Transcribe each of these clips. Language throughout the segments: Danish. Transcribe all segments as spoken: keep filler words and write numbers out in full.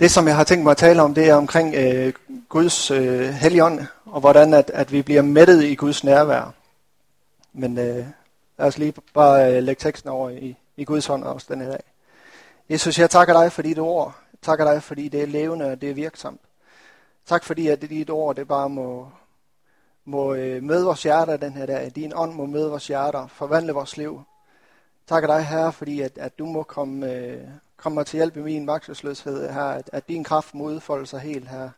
Det, som jeg har tænkt mig at tale om, det er omkring øh, Guds øh, helligånd, og hvordan at, at vi bliver mættet i Guds nærvær. Men øh, lad os lige bare øh, lægge teksten over i, i Guds hånd også denne dag. Jesus, jeg takker dig for dit ord. Jeg takker dig, fordi det er levende, og det er virksomt. Tak fordi, at dit ord det bare må, må øh, møde vores hjerter den her dag. Din ånd må møde vores hjerter, forvandle vores liv. Takker dig, Herre, fordi at, at du må komme... Øh, Kom mig til hjælp i min magtesløshed, her, at, at din kraft må udfolde sig helt her.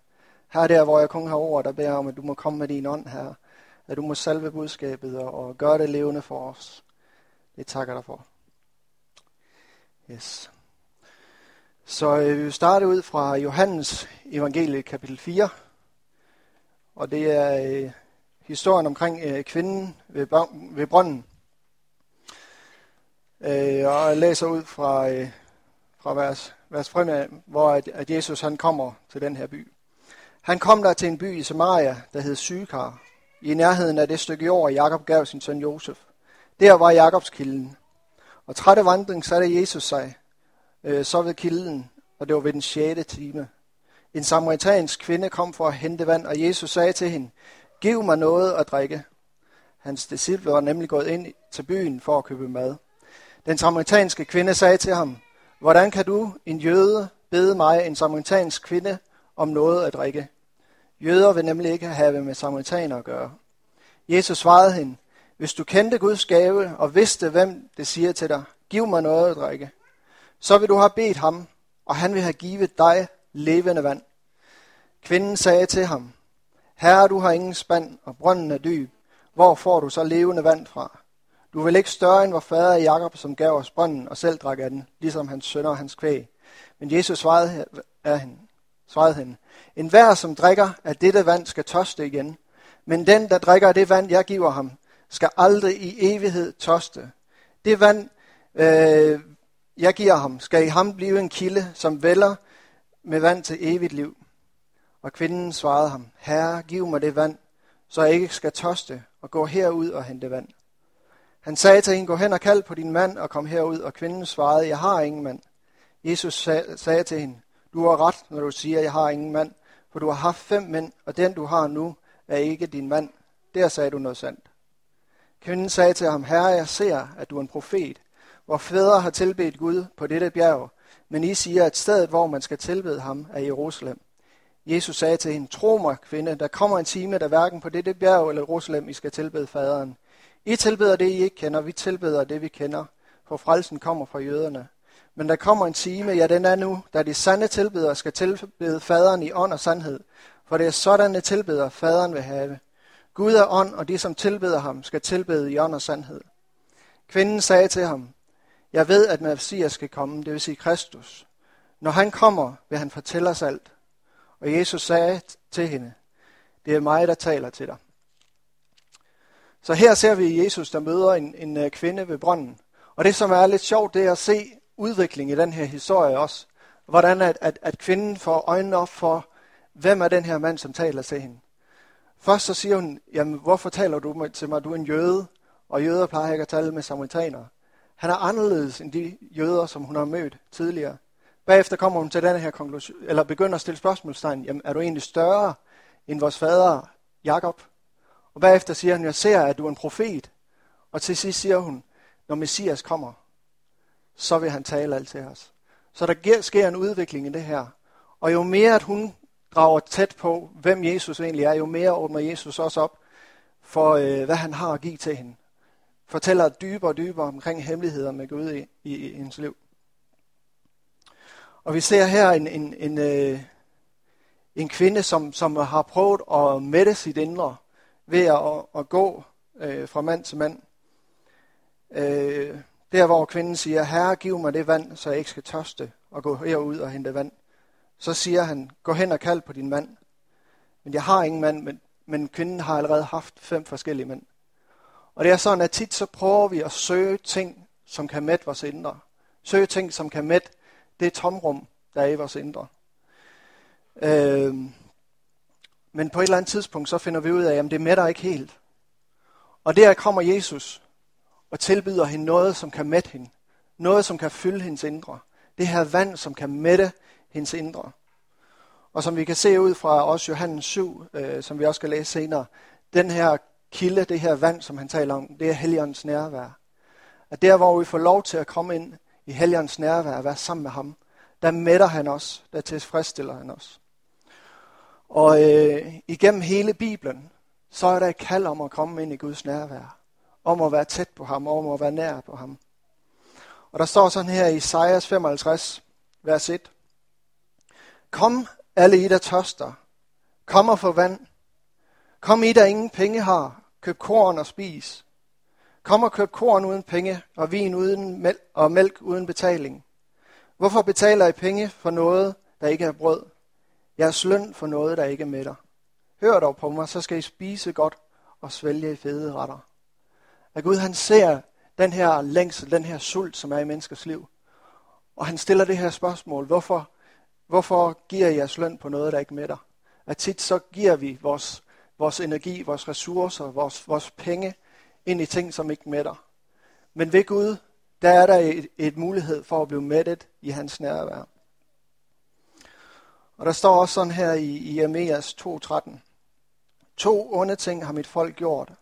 Her der, hvor jeg kun har ord, der beder om, at du må komme med din ånd her. At du må salve budskabet og, og gøre det levende for os. Det takker dig for. Yes. Så øh, vi starter ud fra Johannes evangelie kapitel fire. Og det er øh, historien omkring øh, kvinden ved, bag, ved brønden. Øh, og jeg læser ud fra... Øh, fra vers, vers fremad, hvor at, at Jesus han kommer til den her by. Han kom der til en by i Samaria, der hed Sykar, i nærheden af det stykke jord, Jakob gav sin søn Josef. Der var Jakobs kilden. Og træt af vandring satte Jesus sig, øh, så ved kilden, og det var ved den sjette time. En samaritansk kvinde kom for at hente vand, og Jesus sagde til hende, giv mig noget at drikke. Hans disciple var nemlig gået ind til byen for at købe mad. Den samaritanske kvinde sagde til ham, hvordan kan du, en jøde, bede mig, en samaritansk kvinde, om noget at drikke? Jøder vil nemlig ikke have med samaritaner at gøre. Jesus svarede hende, hvis du kendte Guds gave og vidste, hvem det siger til dig, giv mig noget at drikke. Så vil du have bedt ham, og han vil have givet dig levende vand. Kvinden sagde til ham, herre, du har ingen spand, og brønden er dyb. Hvor får du så levende vand fra? Du vil ikke større end vor fader Jakob, som gav os brønden og selv drak af den, ligesom hans sønner og hans kvæg. Men Jesus svarede, af hende, svarede hende, enhver, som drikker af dette vand, skal tørste igen. Men den, der drikker af det vand, jeg giver ham, skal aldrig i evighed tørste. Det vand, øh, jeg giver ham, skal i ham blive en kilde, som vælder med vand til evigt liv. Og kvinden svarede ham, herre, giv mig det vand, så jeg ikke skal tørste og gå herud og hente vand. Han sagde til hende, gå hen og kald på din mand og kom herud, og kvinden svarede, jeg har ingen mand. Jesus sagde til hende, du har ret, når du siger, jeg har ingen mand, for du har haft fem mænd, og den du har nu er ikke din mand. Der sagde du noget sandt. Kvinden sagde til ham, herre, jeg ser, at du er en profet, hvor fædre har tilbedt Gud på dette bjerg, men I siger, at stedet, hvor man skal tilbede ham, er Jerusalem. Jesus sagde til hende, tro mig, kvinde, der kommer en time, der hverken på dette bjerg eller Jerusalem, I skal tilbede faderen. I tilbeder det, I ikke kender, vi tilbeder det, vi kender, for frelsen kommer fra jøderne. Men der kommer en time, ja den er nu, da de sande tilbedere skal tilbede faderen i ånd og sandhed, for det er sådanne tilbedere, faderen vil have. Gud er ånd, og de, som tilbeder ham, skal tilbede i ånd og sandhed. Kvinden sagde til ham, jeg ved, at Messias skal komme, det vil sige Kristus. Når han kommer, vil han fortælle os alt. Og Jesus sagde til hende, det er mig, der taler til dig. Så her ser vi Jesus, der møder en, en kvinde ved brønden. Og det, som er lidt sjovt, det er at se udviklingen i den her historie også. Hvordan at, at, at kvinden får øjnene op for, hvem er den her mand, som taler til hende. Først så siger hun, jamen hvorfor taler du til mig, du er en jøde, og jøder plejer ikke at tale med samaritanere. Han er anderledes end de jøder, som hun har mødt tidligere. Bagefter kommer hun til den her konklusion, eller begynder at stille spørgsmålstegn, jamen er du egentlig større end vores fader Jakob? Og bagefter siger hun, jeg ser, at du er en profet. Og til sidst siger hun, når Messias kommer, så vil han tale alt til os. Så der sker en udvikling i det her. Og jo mere, at hun drager tæt på, hvem Jesus egentlig er, jo mere åbner Jesus også op for, øh, hvad han har at give til hende. Fortæller dybere og dybere omkring hemmeligheder med Gud i, i, i hendes liv. Og vi ser her en, en, en, øh, en kvinde, som, som har prøvet at mætte sit indre, ved at, at gå øh, fra mand til mand. Øh, der hvor kvinden siger, herre giv mig det vand, så jeg ikke skal tørste og gå herud og hente vand. Så siger han, gå hen og kald på din mand. Men jeg har ingen mand, men, men kvinden har allerede haft fem forskellige mænd. Og det er sådan, at tit så prøver vi at søge ting, som kan mætte vores indre. Søge ting, som kan mætte det tomrum, der er i vores indre. Øh, Men på et eller andet tidspunkt, så finder vi ud af, at det mætter ikke helt. Og der kommer Jesus og tilbyder hende noget, som kan mætte hende. Noget, som kan fylde hendes indre. Det her vand, som kan mætte hendes indre. Og som vi kan se ud fra også Johannes syv, øh, som vi også skal læse senere, den her kilde, det her vand, som han taler om, det er Helligåndens nærvær. At der, hvor vi får lov til at komme ind i Helligåndens nærvær og være sammen med ham, der mætter han os, der tilfredsstiller han os. Og øh, igennem hele Bibelen, så er der et kald om at komme ind i Guds nærvær. Om at være tæt på ham, om at være nær på ham. Og der står sådan her i Esajas femoghalvtreds, vers et. Kom, alle I, der tørster. Kom og få vand. Kom, I, der ingen penge har. Køb korn og spis. Kom og køb korn uden penge, og vin uden mælk, og mælk uden betaling. Hvorfor betaler I penge for noget, der ikke er brød? Jeres løn for noget, der ikke er mætter. Hør dog på mig, så skal I spise godt og svælge i fede retter. At Gud, han ser den her længsel, den her sult, som er i menneskers liv. Og han stiller det her spørgsmål, hvorfor, hvorfor giver I jeres løn på noget, der ikke mætter? At tit så giver vi vores, vores energi, vores ressourcer, vores, vores penge ind i ting, som ikke mætter. Men ved Gud, der er der et, et mulighed for at blive mættet i hans nærvær. Og der står også sådan her i Jeremias to tretten. To onde ting har mit folk gjort.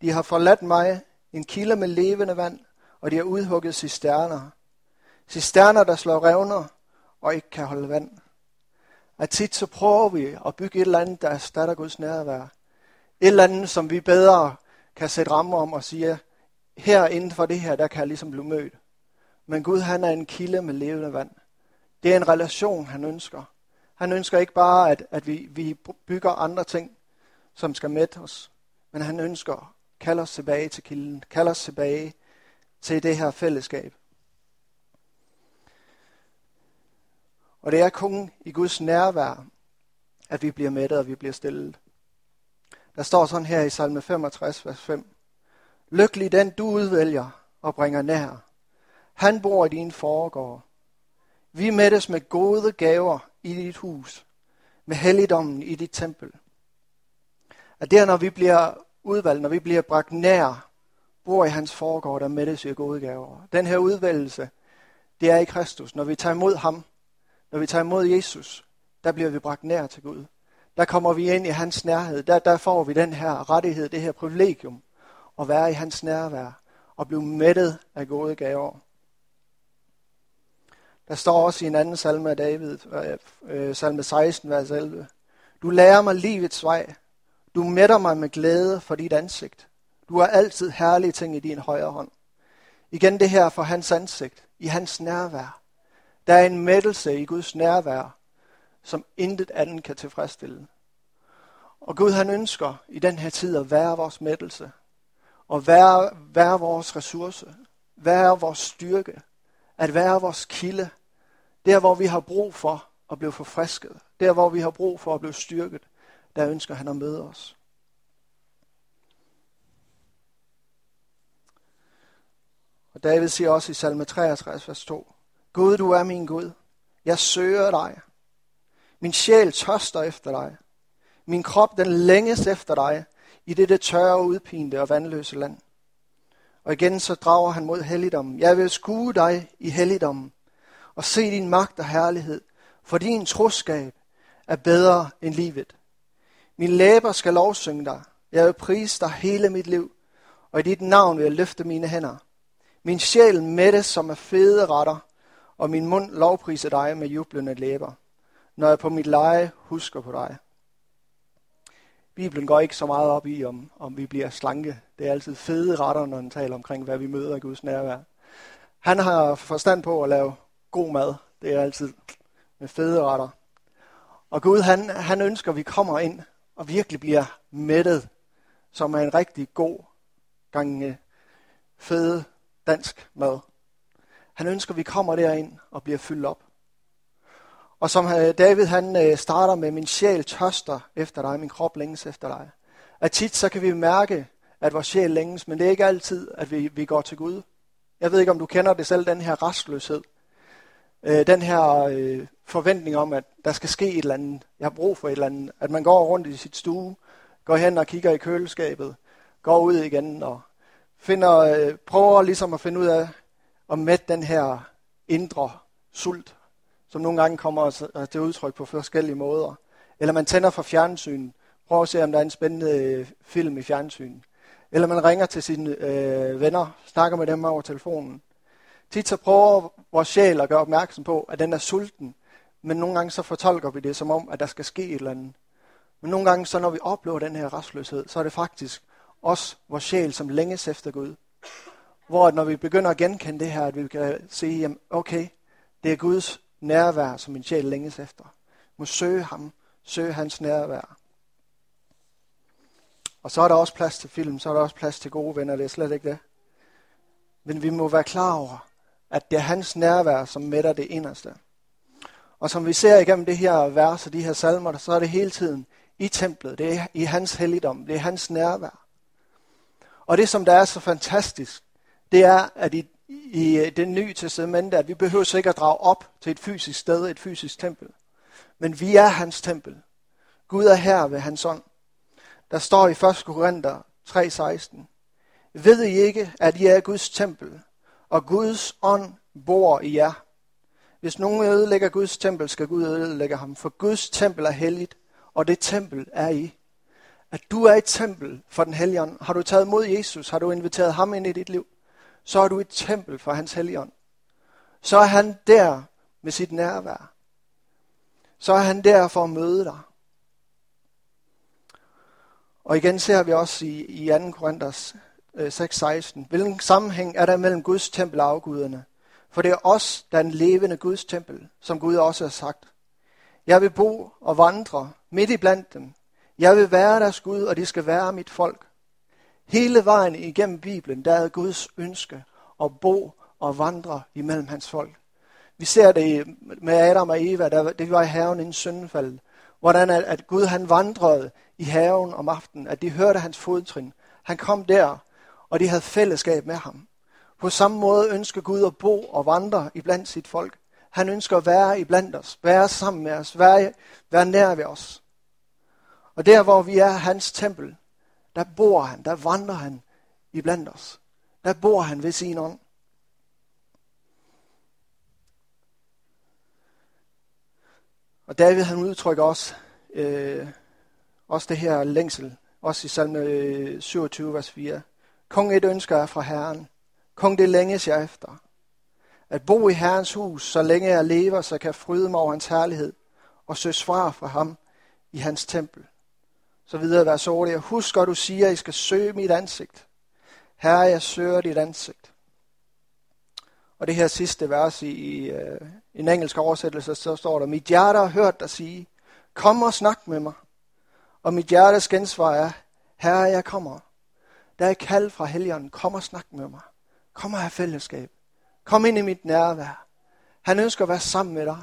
De har forladt mig, en kilde med levende vand, og de har udhugget cisterner. Cisterner, der slår revner og ikke kan holde vand. At tit så prøver vi at bygge et eller andet, der erstatter Guds nærvær. Et eller andet, som vi bedre kan sætte rammer om og sige, her inden for det her, der kan jeg ligesom blive mødt. Men Gud, han er en kilde med levende vand. Det er en relation, han ønsker. Han ønsker ikke bare, at, at vi, vi bygger andre ting, som skal mætte os. Men han ønsker, kald os tilbage til kilden. Kald os tilbage til det her fællesskab. Og det er kun i Guds nærvær, at vi bliver mættet og vi bliver stillet. Der står sådan her i Salme femogtres, vers fem. Lykkelig den, du udvælger og bringer nær. Han bor i dine foregårde. Vi mættes med gode gaver i dit hus, med helligdommen i dit tempel. At der, når vi bliver udvalgt, når vi bliver bragt nær, bor i hans foregård, der mættes i gode gaver. Den her udvælgelse, det er i Kristus. Når vi tager imod ham, når vi tager imod Jesus, der bliver vi bragt nær til Gud. Der kommer vi ind i hans nærhed. Der, der får vi den her rettighed, det her privilegium, at være i hans nærvær og blive mættet af gode gaver. Der står også i en anden salme af David, øh, salme seksten, vers elleve. Du lærer mig livets vej. Du mætter mig med glæde for dit ansigt. Du har altid herlige ting i din højre hånd. Igen det her for hans ansigt, i hans nærvær. Der er en mættelse i Guds nærvær, som intet andet kan tilfredsstille. Og Gud, han ønsker i den her tid at være vores mættelse. Og være, være vores ressource. Være vores styrke. At være vores kilde. Der, hvor vi har brug for at blive forfrisket. Der, hvor vi har brug for at blive styrket. Der ønsker han at møde os. Og David siger også i Salme treogtres, vers to. Gud, du er min Gud. Jeg søger dig. Min sjæl tørster efter dig. Min krop, den længes efter dig i det, det tørre, udpinte og vandløse land. Og igen så drager han mod helligdommen. Jeg vil skue dig i helligdommen og se din magt og herlighed, for din troskab er bedre end livet. Min læber skal lovsynge dig. Jeg vil prise dig hele mit liv, og i dit navn vil jeg løfte mine hænder. Min sjæl mættes som af fede retter, og min mund lovpriser dig med jublende læber, når jeg på mit leje husker på dig. Bibelen går ikke så meget op i, om, om vi bliver slanke. Det er altid fede retter, når han taler omkring, hvad vi møder i Guds nærvær. Han har forstand på at lave god mad. Det er altid med fede retter. Og Gud, han, han ønsker, at vi kommer ind og virkelig bliver mættet, som er en rigtig god gang fede dansk mad. Han ønsker, at vi kommer derind og bliver fyldt op. Og som David, han starter med, min sjæl tørster efter dig, min krop længes efter dig. At tit så kan vi mærke, at vores sjæl længes, men det er ikke altid, at vi, vi går til Gud. Jeg ved ikke, om du kender det selv, den her rastløshed. Den her øh, forventning om, at der skal ske et eller andet. Jeg har brug for et eller andet. At man går rundt i sit stue, går hen og kigger i køleskabet, går ud igen og finder, øh, prøver ligesom at finde ud af at mætte den her indre sult, som nogle gange kommer til udtryk på forskellige måder. Eller man tænder for fjernsynet, prøver at se, om der er en spændende film i fjernsynet. Eller man ringer til sine øh, venner, snakker med dem over telefonen. Tit så prøver vores sjæl at gøre opmærksom på, at den er sulten, men nogle gange så fortolker vi det som om, at der skal ske et eller andet. Men nogle gange, så når vi oplever den her rastløshed, så er det faktisk os, vores sjæl, som længes efter Gud. Hvor når vi begynder at genkende det her, at vi kan sige, jamen, okay, det er Guds nærvær, som min sjæl længes efter. Vi må søge ham, søge hans nærvær. Og så er der også plads til film, så er der også plads til gode venner, det er slet ikke det. Men vi må være klar over, at det er hans nærvær, som mætter det inderste. Og som vi ser igennem det her vers og de her salmer, så er det hele tiden i templet, det er i hans helligdom, det er hans nærvær. Og det, som der er så fantastisk, det er, at i, i det nye testamente, at vi behøver sikkert at drage op til et fysisk sted, et fysisk tempel. Men vi er hans tempel. Gud er her ved hans ånd. Der står i første Korinther tre seksten. Ved I ikke, at I er Guds tempel, og Guds ånd bor i jer? Hvis nogen ødelægger Guds tempel, skal Gud ødelægge ham, for Guds tempel er helligt, og det tempel er I. At du er et tempel for den hellige ånd. Har du taget mod Jesus, har du inviteret ham ind i dit liv, så er du et tempel for hans hellige ånd. Så er han der med sit nærvær. Så er han der for at møde dig. Og igen ser vi også i, i anden Korinther seks seksten. Hvilken sammenhæng er der mellem Guds tempel og afguderne? For det er os, der er en levende Guds tempel, som Gud også har sagt. Jeg vil bo og vandre midt i blandt dem. Jeg vil være deres Gud, og de skal være mit folk. Hele vejen igennem Bibelen, der er Guds ønske at bo og vandre imellem hans folk. Vi ser det med Adam og Eva, der, det var i haven inden syndefaldet. Hvordan at Gud han vandrede i haven om aftenen, at de hørte hans fodtrin. Han kom der, og de havde fællesskab med ham. På samme måde ønsker Gud at bo og vandre iblandt sit folk. Han ønsker at være iblandt os, være sammen med os, være, være nær ved os. Og der, hvor vi er hans tempel, der bor han, der vandrer han iblandt os. Der bor han ved sin ånd. Og David han udtrykker også, øh, også det her længsel, også i salme syvogtyve vers fire. Kong et ønsker jeg fra Herren, kong det længes jeg efter. At bo i Herrens hus, så længe jeg lever, så kan jeg fryde mig over hans herlighed og søge svar fra ham i hans tempel. Så videre vers otte. Husk, at du siger, at I skal søge mit ansigt. Herre, jeg søger dit ansigt. Og det her sidste vers i, i øh, en engelsk oversættelse, så står der, mit hjerte har hørt dig sige, kom og snak med mig. Og mit hjertes gensvar er, herre, jeg kommer. Der er kald fra Helligånden, kom og snak med mig. Kom og have fællesskab. Kom ind i mit nærvær. Han ønsker at være sammen med dig.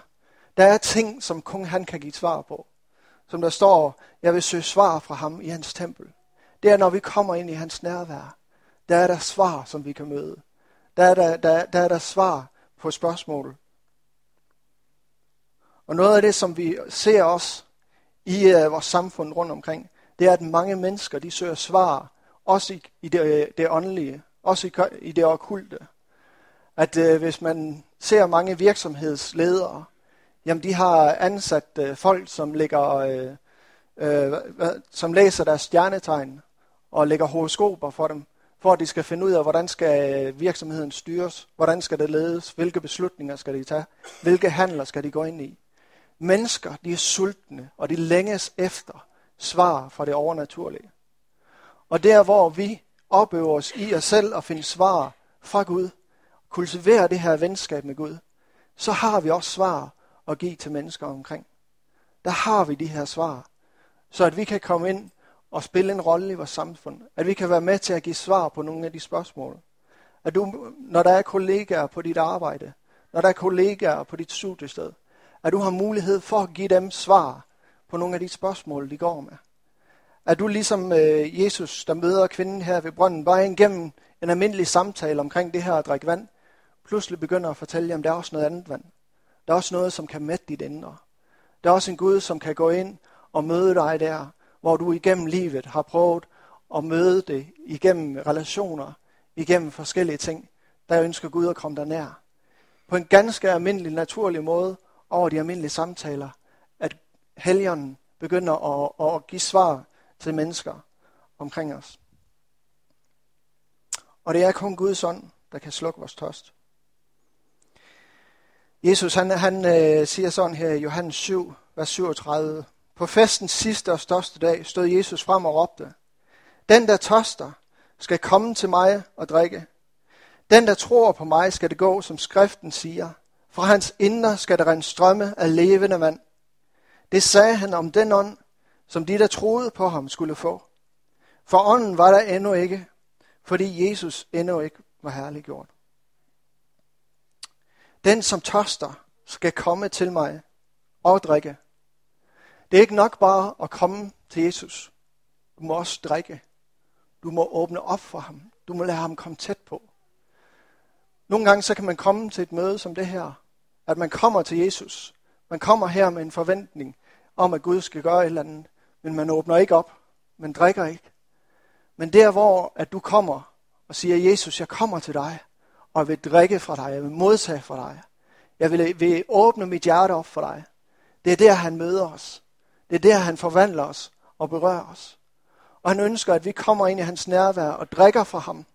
Der er ting, som kun han kan give svar på. Som der står, jeg vil søge svar fra ham i hans tempel. Det er, når vi kommer ind i hans nærvær. Der er der svar, som vi kan møde. Der er der, der, der er der svar på spørgsmål. Og noget af det, som vi ser også i uh, vores samfund rundt omkring, det er, at mange mennesker, de søger svar, også i, i det, det åndelige, også i, i det okkulte. At uh, hvis man ser mange virksomhedsledere, jamen de har ansat uh, folk, som, ligger, uh, uh, som læser deres stjernetegn og lægger horoskoper for dem, for at de skal finde ud af, hvordan skal virksomheden styres, hvordan skal det ledes, hvilke beslutninger skal de tage, hvilke handler skal de gå ind i. Mennesker, de er sultne, og de længes efter svar fra det overnaturlige. Og der, hvor vi opøver os i os selv at finde svar fra Gud, kultiverer det her venskab med Gud, så har vi også svar at give til mennesker omkring. Der har vi de her svar, så at vi kan komme ind og spille en rolle i vores samfund. At vi kan være med til at give svar på nogle af de spørgsmål. At du, når der er kollegaer på dit arbejde, når der er kollegaer på dit studiested, at du har mulighed for at give dem svar på nogle af de spørgsmål, de går med. At du ligesom øh, Jesus, der møder kvinden her ved brønden, bare igennem en almindelig samtale omkring det her at drikke vand, pludselig begynder at fortælle jer, at der er også noget andet vand. Der er også noget, som kan mætte dit indre. Der er også en Gud, som kan gå ind og møde dig der, hvor du igennem livet har prøvet at møde det igennem relationer, igennem forskellige ting, der ønsker Gud at komme dig nær. På en ganske almindelig, naturlig måde, over de almindelige samtaler, at Helligånden begynder at, at give svar til mennesker omkring os. Og det er kun Guds ånd, der kan slukke vores tørst. Jesus han, han øh, siger sådan her i Johannes syv, vers syvogtredive. På festens sidste og største dag stod Jesus frem og råbte: Den der tørster skal komme til mig og drikke. Den der tror på mig skal det gå, som skriften siger. Fra hans indre skal der rende strømme af levende vand. Det sagde han om den ånd, som de der troede på ham skulle få. For ånden var der endnu ikke, fordi Jesus endnu ikke var herliggjort. Den som tørster skal komme til mig og drikke. Det er ikke nok bare at komme til Jesus. Du må også drikke. Du må åbne op for ham. Du må lade ham komme tæt på. Nogle gange så kan man komme til et møde som det her. At man kommer til Jesus. Man kommer her med en forventning om, at Gud skal gøre et eller andet. Men man åbner ikke op. Man drikker ikke. Men der hvor at du kommer og siger: Jesus, jeg kommer til dig. Og jeg vil drikke fra dig. Jeg vil modtage fra dig. Jeg vil, vil åbne mit hjerte op for dig. Det er der han møder os. Det er der han forvandler os og berører os. Og han ønsker, at vi kommer ind i hans nærvær og drikker fra ham.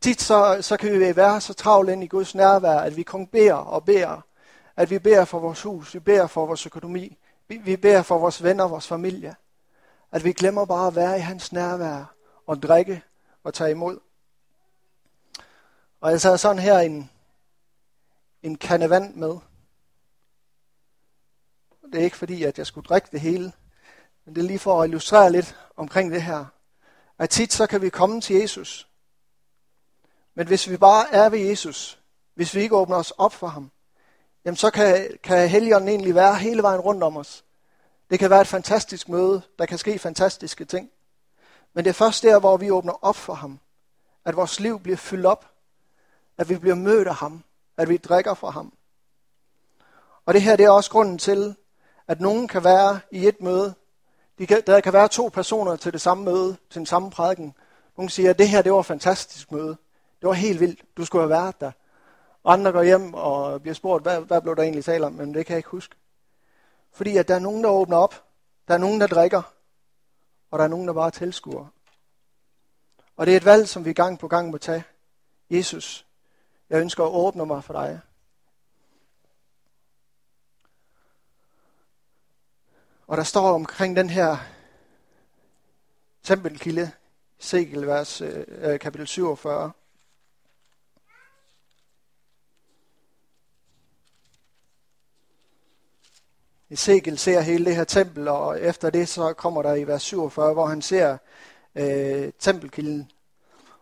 Tit så, så kan vi være så travle ind i Guds nærvær, at vi kun beder og beder. At vi beder for vores hus, vi beder for vores økonomi, vi, vi beder for vores venner, vores familie. At vi glemmer bare at være i hans nærvær og drikke og tage imod. Og jeg tager sådan her en, en kande vand med. Det er ikke fordi, at jeg skulle drikke det hele. Men det er lige for at illustrere lidt omkring det her. At tit så kan vi komme til Jesus. Men hvis vi bare er ved Jesus, hvis vi ikke åbner os op for ham, jamen så kan, kan Helligånden egentlig være hele vejen rundt om os. Det kan være et fantastisk møde, der kan ske fantastiske ting. Men det er først der, hvor vi åbner op for ham, at vores liv bliver fyldt op, at vi bliver mødt af ham, at vi drikker fra ham. Og det her det er også grunden til, at nogen kan være i et møde. De kan, der kan være to personer til det samme møde, til den samme prædiken. Nogle siger, at det her det var et fantastisk møde. Det var helt vildt. Du skulle have været der. Og andre går hjem og bliver spurgt, hvad, hvad blev der egentlig talt om? Men det kan jeg ikke huske. Fordi at der er nogen, der åbner op. Der er nogen, der drikker. Og der er nogen, der bare tilskuer. Og det er et valg, som vi gang på gang må tage. Jesus, jeg ønsker at åbne mig for dig. Og der står omkring den her tempelkilde, Ezekiel vers, øh, kapitel syvogfyrre. Ezekiel ser hele det her tempel, og efter det så kommer der i vers syvogfyrre, hvor han ser øh, tempelkilden.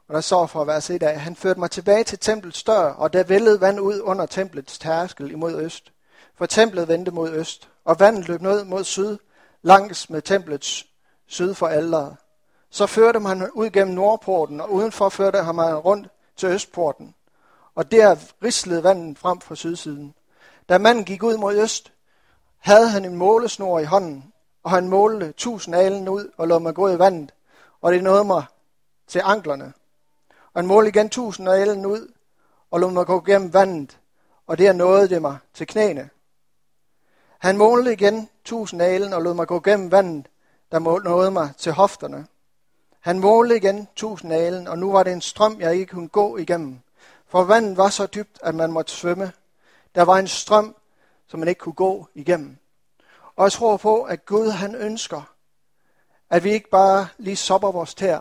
Og der står fra vers et af: Han førte mig tilbage til templets dør, og der vældede vand ud under templets tærskel imod øst. For templet vendte mod øst, og vandet løb ned mod syd, langs med templets syd for alteret. Så førte han ud gennem nordporten, og udenfor førte han rundt til østporten. Og der rislede vandet frem fra sydsiden. Da manden gik ud mod øst, havde han en målesnor i hånden, og han målte tusind alen ud og lod mig gå i vandet, og det nåede mig til anklerne. Og han målte igen tusind alen ud og lod mig gå gennem vandet, og der nåede det mig til knæene. Han målte igen tusind alen og lod mig gå gennem vandet, der nåede mig til hofterne. Han målte igen tusind alen, og nu var det en strøm, jeg ikke kunne gå igennem. For vandet var så dybt, at man måtte svømme. Der var en strøm, som man ikke kunne gå igennem. Og jeg tror på, at Gud han ønsker, at vi ikke bare lige sopper vores tæer.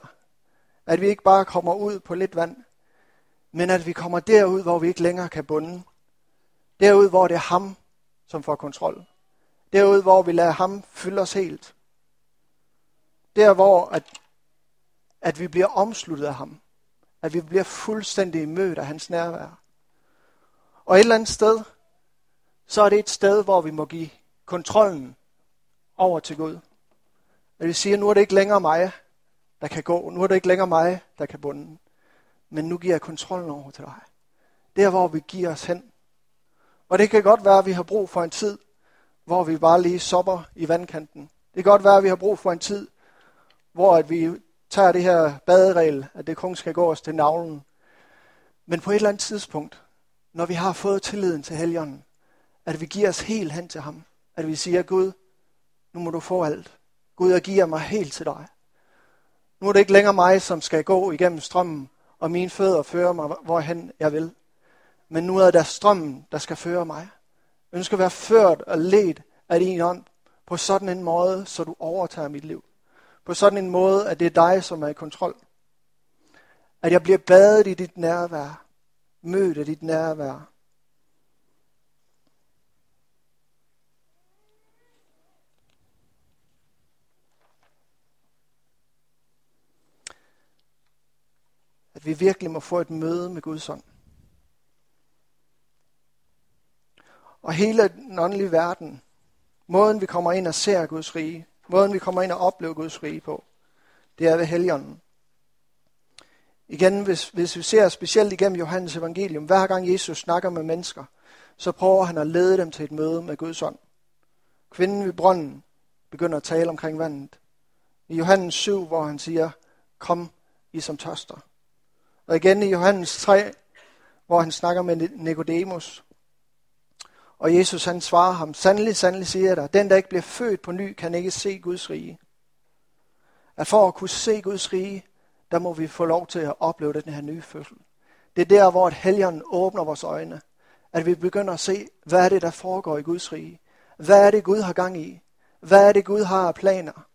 At vi ikke bare kommer ud på lidt vand. Men at vi kommer derud, hvor vi ikke længere kan bunde. Derud, hvor det er ham, som får kontrol. Derud, hvor vi lader ham fylde os helt. Der, hvor at At vi bliver omsluttet af ham. At vi bliver fuldstændig mødt af hans nærvær. Og et eller andet sted, så er det et sted, hvor vi må give kontrollen over til Gud. At vi siger, nu er det ikke længere mig, der kan gå. Nu er det ikke længere mig, der kan bunde. Men nu giver jeg kontrollen over til dig. Der, hvor vi giver os hen. Og det kan godt være, at vi har brug for en tid, hvor vi bare lige sopper i vandkanten. Det kan godt være, at vi har brug for en tid, hvor at vi tager det her baderegel, at det kun skal gå os til navlen. Men på et eller andet tidspunkt, når vi har fået tilliden til Helligånden, At vi giver os helt hen til ham. At vi siger, Gud, nu må du få alt. Gud, jeg giver mig helt til dig. Nu er det ikke længere mig, som skal gå igennem strømmen, og mine fødder fører mig, hvorhen jeg vil. Men nu er der strømmen, der skal føre mig. Jeg ønsker at være ført og ledt af din ånd på sådan en måde, så du overtager mit liv. På sådan en måde, at det er dig, som er i kontrol. At jeg bliver badet i dit nærvær. Mødt af dit nærvær. At vi virkelig må få et møde med Guds ånd. Og hele den åndelige verden, måden vi kommer ind og ser Guds rige, måden vi kommer ind og oplever Guds rige på, det er ved Helligånden. Igen, hvis, hvis vi ser specielt igennem Johannes evangelium, hver gang Jesus snakker med mennesker, så prøver han at lede dem til et møde med Guds ånd. Kvinden ved brønden begynder at tale omkring vandet. I Johannes syv, hvor han siger, kom I som tørster. Og igen i Johannes tre, hvor han snakker med Nikodemus. Og Jesus han svarer ham, sandelig, sandelig siger der, den der ikke bliver født på ny, kan ikke se Guds rige. At for at kunne se Guds rige, der må vi få lov til at opleve den her nye fødsel. Det er der, hvor Helligånden åbner vores øjne. At vi begynder at se, hvad er det, der foregår i Guds rige? Hvad er det, Gud har gang i? Hvad er det, Gud har af planer?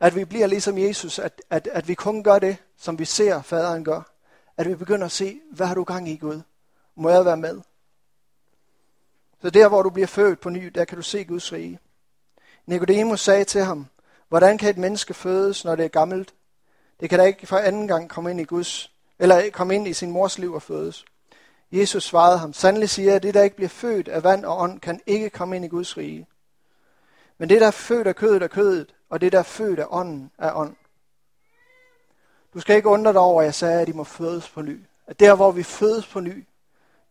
At vi bliver ligesom Jesus, at, at, at vi kun gør det, som vi ser faderen gør. At vi begynder at se, hvad har du gang i, Gud? Må jeg være med? Så der, hvor du bliver født på ny, der kan du se Guds rige. Nikodemus sagde til ham, hvordan kan et menneske fødes, når det er gammelt? Det kan da ikke for anden gang komme ind i Guds, eller komme ind i sin mors liv og fødes. Jesus svarede ham, sandelig siger, at det, der ikke bliver født af vand og ånd, kan ikke komme ind i Guds rige. Men det, der er født af kødet, er kødet, og det, der er født af ånden, er ånd. Du skal ikke undre dig over, at jeg sagde, at I må fødes på ny. At der, hvor vi fødes på ny,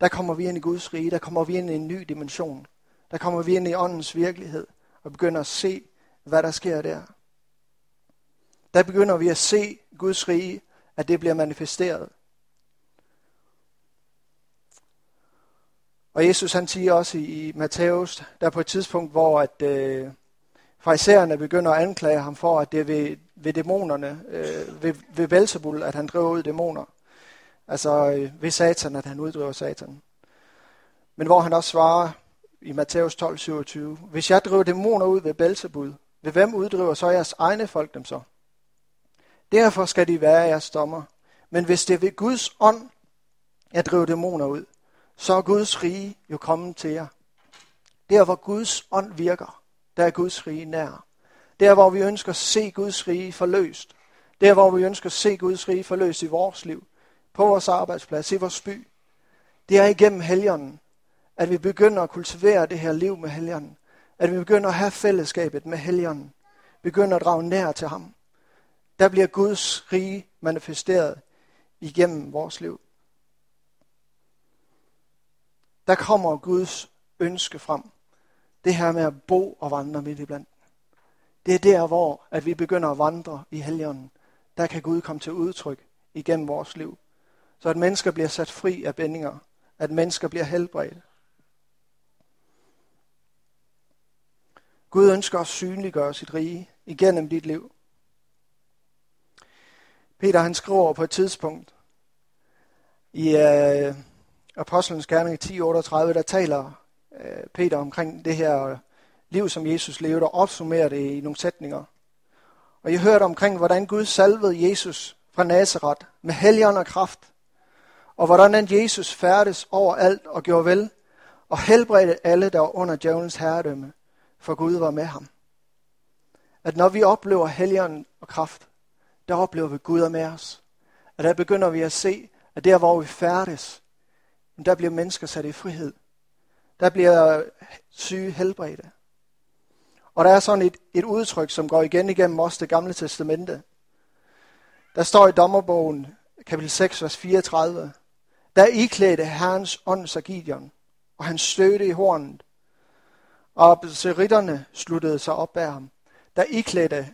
der kommer vi ind i Guds rige, der kommer vi ind i en ny dimension. Der kommer vi ind i åndens virkelighed og begynder at se, hvad der sker der. Der begynder vi at se Guds rige, at det bliver manifesteret. Og Jesus han siger også i Matteus, der på et tidspunkt, hvor at øh, farisæerne begynder at anklage ham for, at det er ved, ved dæmonerne, øh, ved, ved Belsebul, at han driver ud dæmoner. Altså øh, ved satan, at han uddriver satan. Men hvor han også svarer i Matteus tolv syvogtyve, hvis jeg driver dæmoner ud ved Belsebul, ved hvem uddriver så jeres egne folk dem så? Derfor skal de være jeres dommer. Men hvis det er ved Guds ånd, jeg driver dæmoner ud, så er Guds rige jo kommet til jer. Der hvor Guds ånd virker, der er Guds rige nær. Der hvor vi ønsker at se Guds rige forløst. Der hvor vi ønsker at se Guds rige forløst i vores liv. På vores arbejdsplads, i vores by. Det er igennem Helligånden, at vi begynder at kultivere det her liv med Helligånden. At vi begynder at have fællesskabet med Helligånden. Begynder at drage nær til ham. Der bliver Guds rige manifesteret igennem vores liv. Der kommer Guds ønske frem. Det her med at bo og vandre midt iblandt. Det er der, hvor at vi begynder at vandre i Helligånden. Der kan Gud komme til udtryk igennem vores liv. Så at mennesker bliver sat fri af bindinger. At mennesker bliver helbredt. Gud ønsker at synliggøre sit rige igennem dit liv. Peter han skriver på et tidspunkt i øh, Apostolskirke ti otteogtredive, der taler øh, Peter omkring det her liv, som Jesus levede, og opsummerer det i nogle sætninger. Og I hørte omkring, hvordan Gud salvede Jesus fra Nazareth med helgen og kraft, og hvordan Jesus færdes overalt og gjorde vel, og helbredte alle, der var under djævelens herredømme, for Gud var med ham. At når vi oplever helgen og kraft, der oplever vi Gud er med os. Og der begynder vi at se, at der hvor vi færdes, der bliver mennesker sat i frihed. Der bliver syge helbredte. Og der er sådan et, et udtryk, som går igen igennem også det gamle testamente. Der står i Dommerbogen, kapitel seks, vers fireogtredive. Der iklædte Herrens ånd sig Gideon, og han stødte i hornet. Og beseritterne sluttede sig op af ham. Der iklædte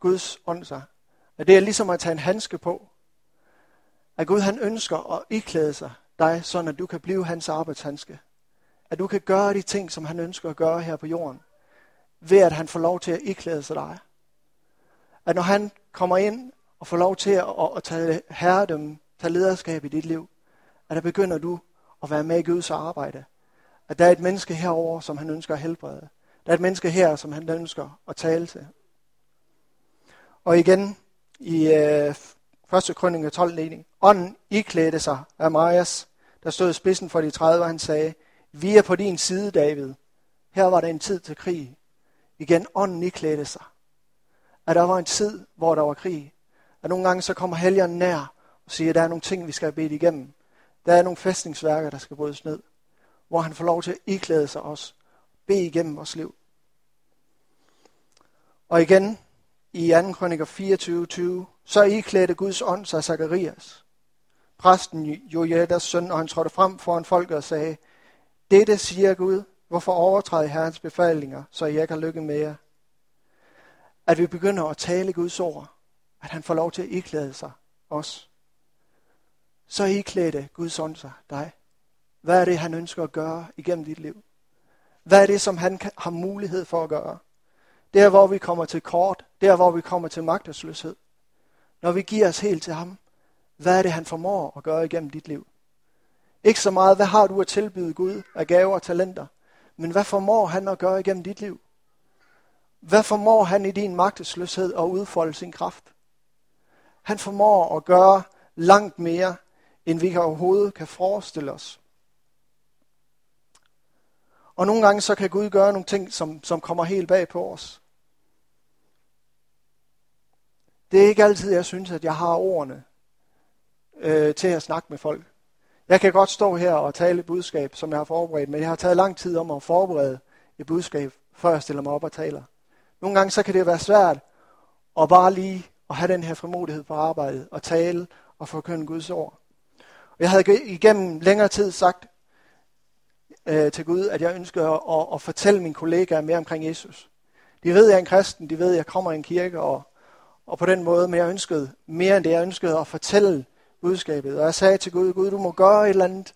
Guds ånd sig. At det er ligesom at tage en handske på. At Gud han ønsker at iklæde sig dig, sådan at du kan blive hans arbejdshandske. at du kan gøre de ting, som han ønsker at gøre her på jorden, ved at han får lov til at iklæde sig dig. At når han kommer ind og får lov til at, at tage herredømme, tage lederskab i dit liv, at der begynder du at være med i Guds arbejde. At der er et menneske herover, som han ønsker at helbrede. Der er et menneske her, som han ønsker at tale til. Og igen i øh, første Krønike tolv, ånden iklædte sig af Marias, der stod i spidsen for de tredive, og han sagde, vi er på din side, David. Her var der en tid til krig. Igen, ånden iklædte sig. At der var en tid, hvor der var krig. At nogle gange så kommer helgeren nær og siger, at der er nogle ting, vi skal bede igennem. Der er nogle fæstningsværker, der skal brydes ned. Hvor han får lov til at iklæde sig os. Bede igennem vores liv. Og igen, i anden Krøniker fireogtyve tyve, så iklædte Guds ånd sig Zakarias, præsten Jojedas søn, og han trådte frem foran folket og sagde, dette siger Gud, hvorfor overtræder Herrens befalinger, så jeg kan lykke med jer? At vi begynder at tale Guds ord, at han får lov til at iklæde sig os. Så iklædte Guds ånd sig dig. Hvad er det, han ønsker at gøre igennem dit liv? Hvad er det, som han har mulighed for at gøre? Der, hvor vi kommer til kort, der, hvor vi kommer til magtesløshed. Når vi giver os helt til ham, hvad er det, han formår at gøre igennem dit liv? Ikke så meget, hvad har du at tilbyde Gud af gaver og talenter, men hvad formår han at gøre igennem dit liv? Hvad formår han i din magtesløshed at udfolde sin kraft? Han formår at gøre langt mere, end vi overhovedet kan forestille os. Og nogle gange så kan Gud gøre nogle ting, som, som kommer helt bag på os. Det er ikke altid, jeg synes, at jeg har ordene øh, til at snakke med folk. Jeg kan godt stå her og tale et budskab, som jeg har forberedt, men jeg har taget lang tid om at forberede et budskab, før jeg stiller mig op og taler. Nogle gange så kan det være svært at bare lige at have den her frimodighed på arbejdet, og tale og forkynde Guds ord. Jeg havde igennem længere tid sagt øh, til Gud, at jeg ønskede at, at, at fortælle mine kollegaer mere omkring Jesus. De ved, jeg er en kristen, de ved, jeg kommer i en kirke, og Og på den måde, men jeg ønskede mere end det, jeg ønskede at fortælle budskabet. Og jeg sagde til Gud, Gud, du må gøre et eller andet,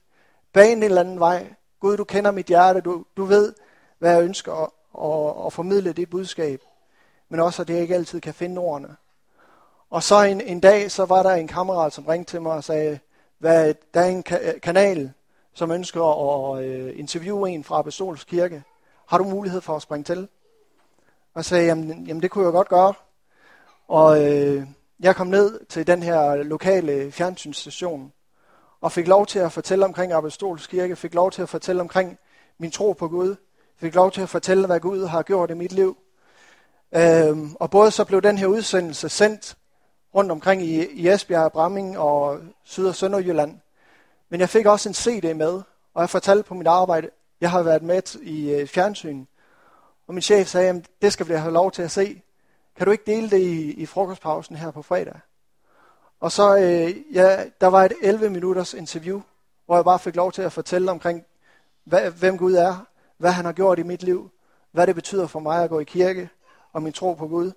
bane en eller anden vej. Gud, du kender mit hjerte, du, du ved, hvad jeg ønsker at, at, at formidle det budskab. Men også, at jeg ikke altid kan finde ordene. Og så en, en dag, så var der en kammerat, som ringte til mig og sagde, hvad, der er en ka- kanal, som ønsker at uh, interviewe en fra Apostolskirke. Har du mulighed for at springe til? Og sagde, jamen, jamen det kunne jeg godt gøre. Og øh, jeg kom ned til den her lokale fjernsynsstation og fik lov til at fortælle omkring Apostolskirke, fik lov til at fortælle omkring min tro på Gud, fik lov til at fortælle, hvad Gud har gjort i mit liv. Øh, og både så blev den her udsendelse sendt rundt omkring i, i Esbjerg, Bramming og Syd- og Sønderjylland. Men jeg fik også en C D med, og jeg fortalte på mit arbejde, jeg har været med i øh, fjernsyn. Og min chef sagde, jamen, det skal vi have lov til at se. Kan du ikke dele det i, i frokostpausen her på fredag? Og så, øh, ja, der var et elleve minutters interview, hvor jeg bare fik lov til at fortælle omkring, hvad, hvem Gud er, hvad han har gjort i mit liv, hvad det betyder for mig at gå i kirke, og min tro på Gud.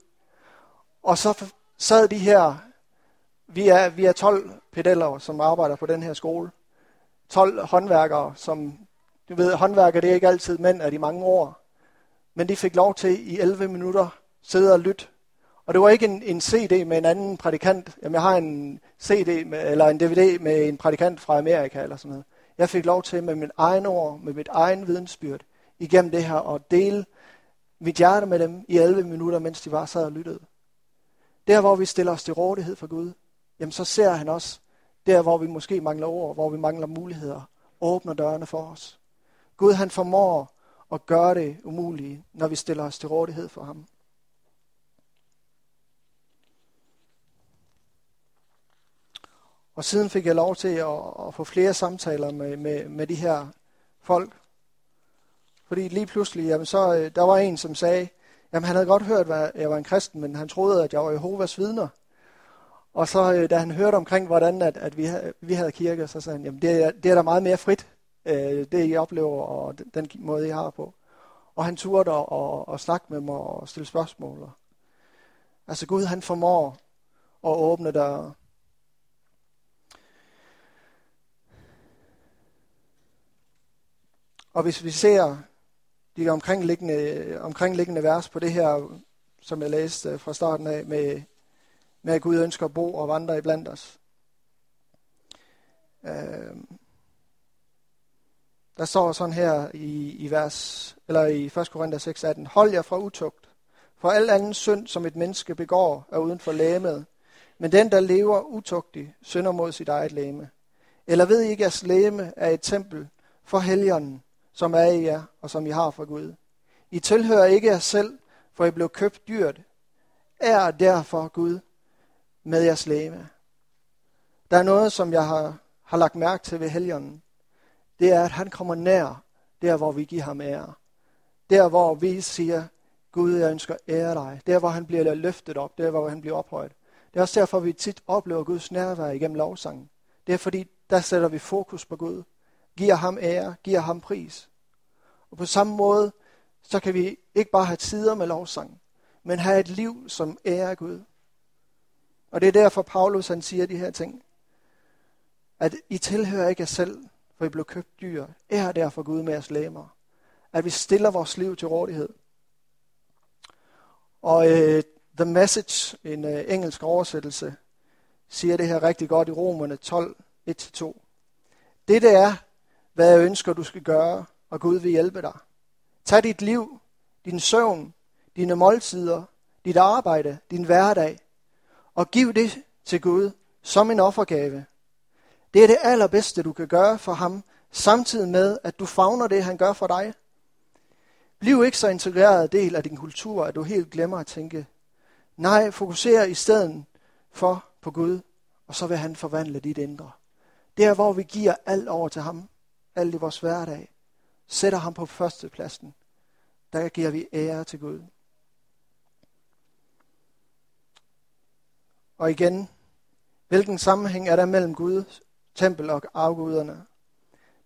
Og så sad de her, vi er, vi er tolv pedeller, som arbejder på den her skole, tolv håndværkere, som, du ved, håndværkere, det er ikke altid mænd af de mange år, men de fik lov til i elleve minutter, sidde og lytte. Og det var ikke en, en C D med en anden prædikant. Jamen, jeg har en C D med, eller en D V D med en prædikant fra Amerika eller sådan noget. Jeg fik lov til med mit egen ord, med mit egen vidensbyrd, igennem det her og dele mit hjerte med dem i elleve minutter, mens de bare sad og lyttede. Der hvor vi stiller os til rådighed for Gud, jamen så ser han os. Der hvor vi måske mangler ord, hvor vi mangler muligheder, åbner dørene for os. Gud han formår at gøre det umulige, når vi stiller os til rådighed for ham. Og siden fik jeg lov til at, at få flere samtaler med, med, med de her folk. Fordi lige pludselig, jamen så, der var en, som sagde, jamen han havde godt hørt, at jeg var en kristen, men han troede, at jeg var Jehovas vidner. Og så da han hørte omkring, hvordan at, at vi, vi havde kirke, så sagde han, jamen det er, det er da meget mere frit, det I oplever, og den måde, I har på. Og han turde og, og snakke med mig og stille spørgsmål. Altså Gud, han formår at åbne der. Og hvis vi ser de omkringliggende, omkringliggende vers på det her, som jeg læste fra starten af, med, med at Gud ønsker at bo og vandre iblandt os. Øh, der står sådan her i, i, vers, eller i første Korinther seks atten. Hold jer fra utugt, for al anden synd, som et menneske begår, er uden for lægemet. Men den, der lever utugtig, synder mod sit eget lægeme. Eller ved I ikke, at jeres lægeme er et tempel for Helligånden, som er i jer, og som I har fra Gud? I tilhører ikke jer selv, for I blev købt dyrt. Er derfor Gud med jeres lægeme. Der er noget, som jeg har, har lagt mærke til ved Helligånden. Det er, at han kommer nær, der hvor vi giver ham ære. Der hvor vi siger, Gud, jeg ønsker ære dig. Der hvor han bliver løftet op, der hvor han bliver ophøjet. Det er også derfor, vi tit oplever Guds nærvær igennem lovsangen. Det er fordi, der sætter vi fokus på Gud. Giver ham ære, giver ham pris. Og på samme måde, så kan vi ikke bare have tider med lovsangen, men have et liv, som ærer Gud. Og det er derfor, Paulus han siger de her ting. At I tilhører ikke jer selv, for I blev købt dyr. Ære derfor Gud med jeres læmer. At vi stiller vores liv til rådighed. Og øh, The Message, en øh, engelsk oversættelse, siger det her rigtig godt i Romerne tolv, et til to. Dette er, hvad jeg ønsker, du skal gøre, og Gud vil hjælpe dig. Tag dit liv, din søvn, dine måltider, dit arbejde, din hverdag, og giv det til Gud som en offergave. Det er det allerbedste, du kan gøre for ham, samtidig med, at du favner det, han gør for dig. Bliv ikke så integreret del af din kultur, at du helt glemmer at tænke. Nej, fokuser i stedet for på Gud, og så vil han forvandle dit indre. Der, hvor vi giver alt over til ham, alt i vores hverdag, sætter ham på førstepladsen, der giver vi ære til Gud. Og igen, hvilken sammenhæng er der mellem Guds tempel og afguderne?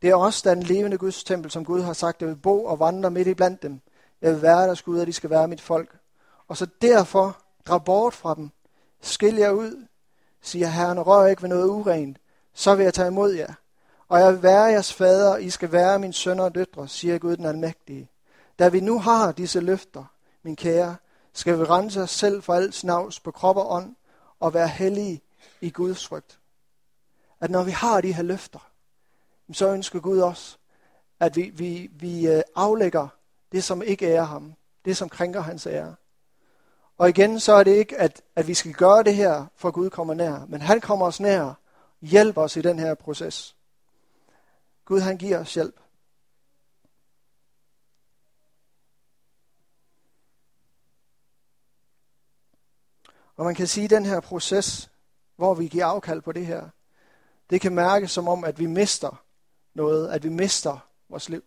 Det er også den levende Guds tempel, som Gud har sagt, jeg vil bo og vandre midt i blandt dem. Jeg vil være deres Gud, og de skal være mit folk. Og så derfor, dra bort fra dem, skil jer ud, siger Herren, rør ikke ved noget urent, så vil jeg tage imod jer. Og jeg vil være jeres fader, og I skal være mine sønner og døtre, siger Gud den almægtige. Da vi nu har disse løfter, min kære, skal vi rense os selv for alt snavs på krop og ånd, og være hellige i Guds frygt. At når vi har de her løfter, så ønsker Gud os, at vi, vi, vi aflægger det, som ikke ærer ham, det, som krænker hans ære. Og igen, så er det ikke, at, at vi skal gøre det her, for Gud kommer nær, men han kommer os nær, hjælper os i den her proces. Gud, han giver os hjælp. Og man kan sige, at den her proces, hvor vi giver afkald på det her, det kan mærkes som om, at vi mister noget, at vi mister vores liv.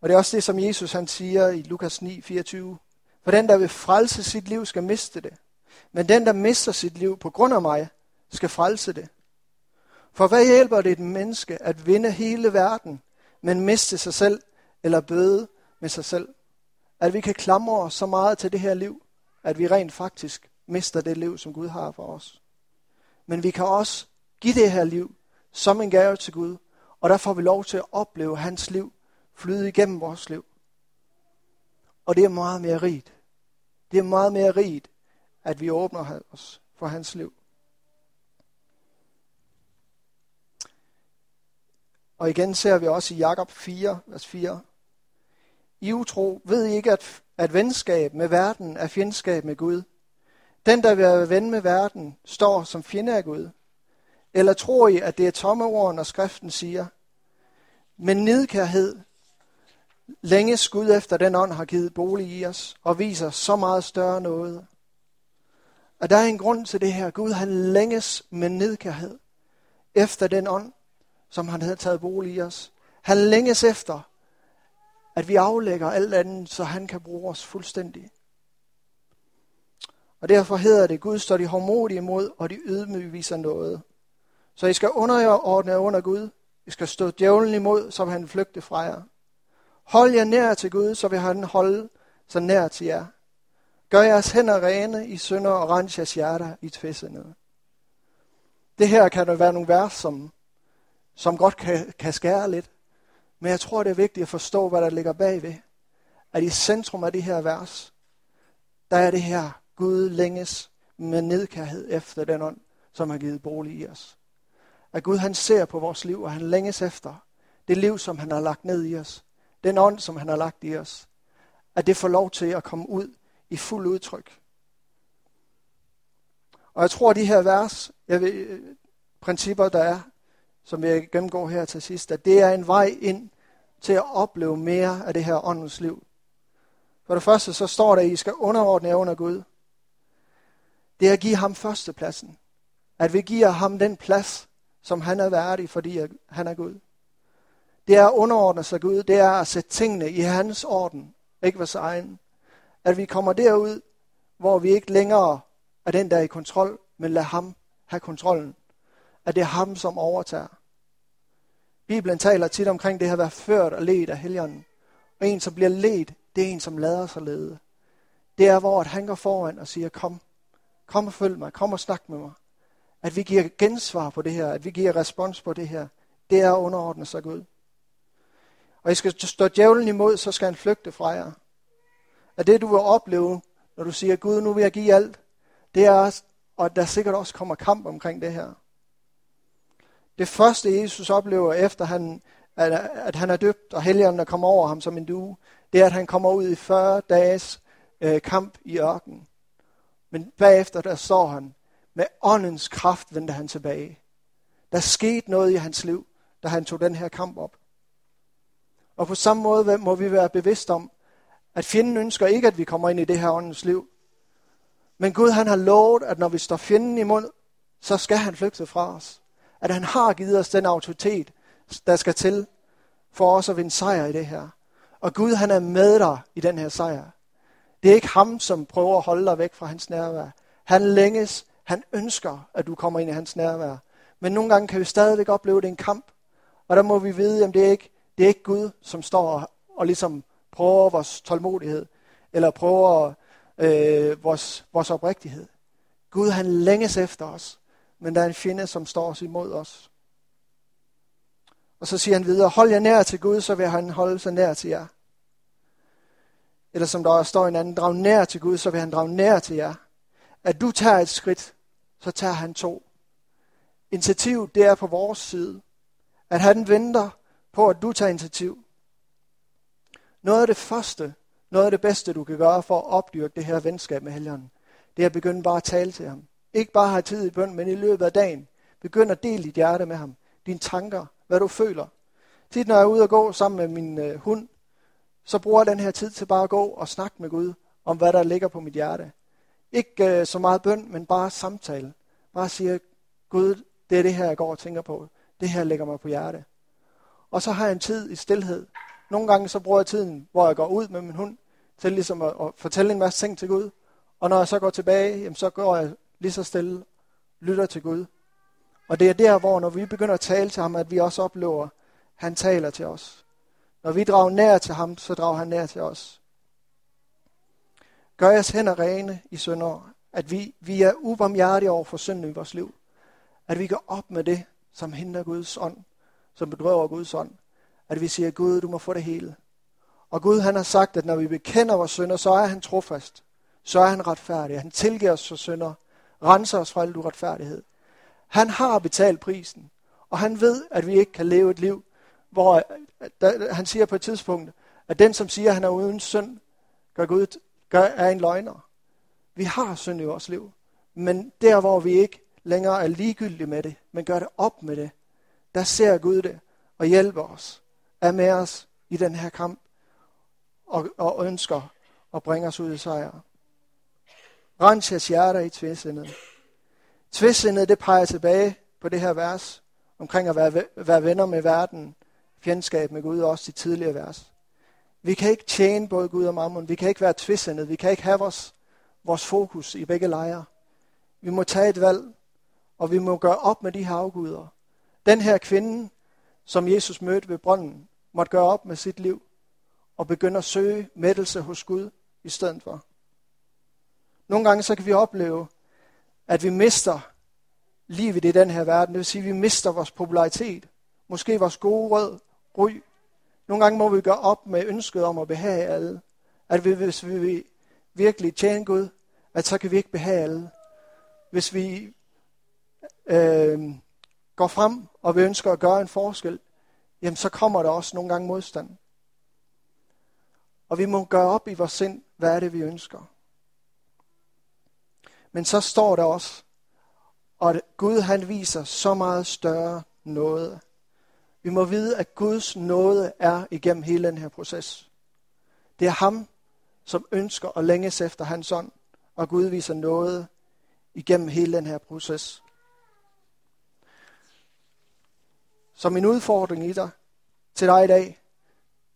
Og det er også det, som Jesus han siger i Lukas ni, fireogtyve. For den, der vil frelse sit liv, skal miste det. Men den, der mister sit liv på grund af mig, skal frelse det. For hvad hjælper det et menneske at vinde hele verden, men miste sig selv eller bøde med sig selv? At vi kan klamre os så meget til det her liv, at vi rent faktisk mister det liv, som Gud har for os. Men vi kan også give det her liv som en gave til Gud, og der får vi lov til at opleve hans liv flyde igennem vores liv. Og det er meget mere rigt. Det er meget mere rigt, at vi åbner os for hans liv. Og igen ser vi også i Jakob fire, vers fire. I utro ved I ikke, at, at venskab med verden er fjendskab med Gud. Den, der vil være ven med verden, står som fjende af Gud. Eller tror I, at det er tomme ord, når skriften siger, men nidkærhed længes Gud efter den ånd har givet bolig i os, og viser så meget større noget. Og der er en grund til det her. Gud, han længes med nidkærhed efter den ånd, som han havde taget bolig i os. Han længes efter, at vi aflægger alt andet, så han kan bruge os fuldstændig. Og derfor hedder det, Gud står de hårdmodige imod, og de ydmyge viser noget. Så I skal underordne jer under Gud. I skal stå djævlen imod, så vil han flygte fra jer. Hold jer nær til Gud, så vil han holde sig nær til jer. Gør jeres hænder rene i synder, og rens jeres hjerter i tvæsende. Det her kan der være nogle vers, som, som godt kan, kan skære lidt. Men jeg tror, det er vigtigt at forstå, hvad der ligger bagved. At i centrum af det her vers, der er det her, Gud længes med nidkærhed efter den ånd, som har givet bolig i os. At Gud han ser på vores liv, og han længes efter det liv, som han har lagt ned i os. Den ånd, som han har lagt i os. At det får lov til at komme ud i fuld udtryk. Og jeg tror, at de her vers, jeg ved, principper, der er, som jeg gennemgår her til sidst, at det er en vej ind til at opleve mere af det her åndens liv. For det første, så står der, at I skal underordne jer under Gud. Det er at give ham førstepladsen. At vi giver ham den plads, som han er værdig, fordi han er Gud. Det er at underordne sig Gud. Det er at sætte tingene i hans orden, ikke vores egen. At vi kommer derud, hvor vi ikke længere er den, der er i kontrol, men lader ham have kontrollen. At det er ham, som overtager. Bibelen taler tit omkring det her at være ført og ledt af Helligånden. Og en, som bliver ledt, det er en, som lader sig lede. Det er, hvor han går foran og siger, kom. Kom og følg mig. Kom og snak med mig. At vi giver gensvar på det her. At vi giver respons på det her. Det er at underordne sig Gud. Og I skal stå djævlen imod, så skal han flygte fra jer. At det, du vil opleve, når du siger, Gud, nu vil jeg give alt, det er, og der sikkert også kommer kamp omkring det her. Det første, Jesus oplever, efter han, at, at han er døbt, og Helligånden kommer over ham som en due, det er, at han kommer ud i fyrre dages øh, kamp i ørkenen. Men bagefter, der står han, med åndens kraft vendte han tilbage. Der skete noget i hans liv, da han tog den her kamp op. Og på samme måde må vi være bevidste om, at fjenden ønsker ikke, at vi kommer ind i det her åndens liv. Men Gud han har lovet, at når vi står fjenden imod, så skal han flygte fra os. At han har givet os den autoritet, der skal til for os at vinde sejr i det her. Og Gud han er med dig i den her sejr. Det er ikke ham, som prøver at holde dig væk fra hans nærvær. Han længes, han ønsker, at du kommer ind i hans nærvær. Men nogle gange kan vi stadigvæk opleve, at det er en kamp. Og der må vi vide, at det er ikke Det er ikke Gud, som står og ligesom prøver vores tålmodighed, eller prøver øh, vores, vores oprigtighed. Gud han længes efter os, men der er en fjende, som står os imod os. Og så siger han videre, hold jer nær til Gud, så vil han holde sig nær til jer. Eller som der står i en anden, drag nær til Gud, så vil han drage nær til jer. At du tager et skridt, så tager han to. Initiativ, det er på vores side. At han venter på, at du tager initiativ. Noget af det første, noget af det bedste, du kan gøre for at opdyrke det her venskab med Helligånden, det er at begynde bare at tale til ham. Ikke bare have tid i bøn, men i løbet af dagen. Begynd at dele dit hjerte med ham. Dine tanker, hvad du føler. Tid når jeg er ude og gå sammen med min øh, hund, så bruger jeg den her tid til bare at gå og snakke med Gud om, hvad der ligger på mit hjerte. Ikke øh, så meget bøn, men bare samtale. Bare sige, Gud, det er det her, jeg går og tænker på. Det her ligger mig på hjerte. Og så har jeg en tid i stilhed. Nogle gange så bruger jeg tiden, hvor jeg går ud med min hund, til ligesom at, at fortælle en masse ting til Gud. Og når jeg så går tilbage, jamen så går jeg lige så stille, lytter til Gud. Og det er der, hvor når vi begynder at tale til ham, at vi også oplever, at han taler til os. Når vi drager nær til ham, så drager han nær til os. Gør jeres hænder rene i synder, at vi, vi er ubarmhjertige over for synden i vores liv. At vi går op med det, som hindrer Guds ånd, som bedrøver Guds ånd, at vi siger, Gud, du må få det hele. Og Gud, han har sagt, at når vi bekender vores synder, så er han trofast, så er han retfærdig, han tilgiver os for synder, renser os fra al uretfærdighed. Han har betalt prisen, og han ved, at vi ikke kan leve et liv, hvor der, han siger på et tidspunkt, at den, som siger, han er uden synd, gør Gud, gør, er en løgner. Vi har synd i vores liv, men der, hvor vi ikke længere er ligegyldige med det, men gør det op med det, der ser Gud det og hjælper os, er med os i den her kamp og, og ønsker at bringe os ud i sejr. Rens jeres hjerter i tvesindet. Tvesindet, det peger tilbage på det her vers omkring at være, være venner med verden, fjendskab med Gud og også de tidligere vers. Vi kan ikke tjene både Gud og mammon, vi kan ikke være tvesindet, vi kan ikke have vores, vores fokus i begge lejre. Vi må tage et valg, og vi må gøre op med de her afguder. Den her kvinde, som Jesus mødte ved brønden, måtte gøre op med sit liv og begynde at søge mættelse hos Gud i stedet for. Nogle gange så kan vi opleve, at vi mister livet i den her verden. Det vil sige, at vi mister vores popularitet, måske vores gode rød, ry. Nogle gange må vi gøre op med ønsket om at behage alle. At vi, hvis vi virkelig tjener Gud, at så kan vi ikke behage alle. Hvis vi øh, går frem, og vi ønsker at gøre en forskel, jamen så kommer der også nogle gange modstand. Og vi må gøre op i vores sind, hvad er det, vi ønsker. Men så står der også, og Gud han viser så meget større nåde. Vi må vide, at Guds nåde er igennem hele den her proces. Det er ham, som ønsker og længes efter hans ånd, og Gud viser nåde igennem hele den her proces. Så min udfordring i dig, til dig i dag,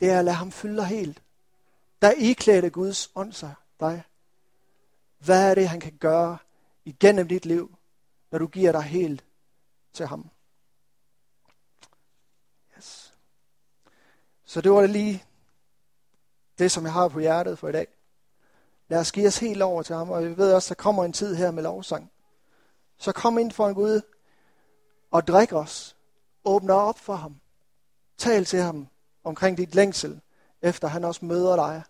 det er at lade ham fylde dig helt. Der iklædte Guds ånd sig dig. Hvad er det, han kan gøre igennem dit liv, når du giver dig helt til ham? Yes. Så det var det lige det, som jeg har på hjertet for i dag. Lad os give os helt over til ham, og vi ved også, der kommer en tid her med lovsang. Så kom ind for en Gud og drik os. Åbne op for ham. Tal til ham omkring dit længsel, efter han også møder dig.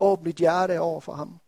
Åbn dit hjerte over for ham.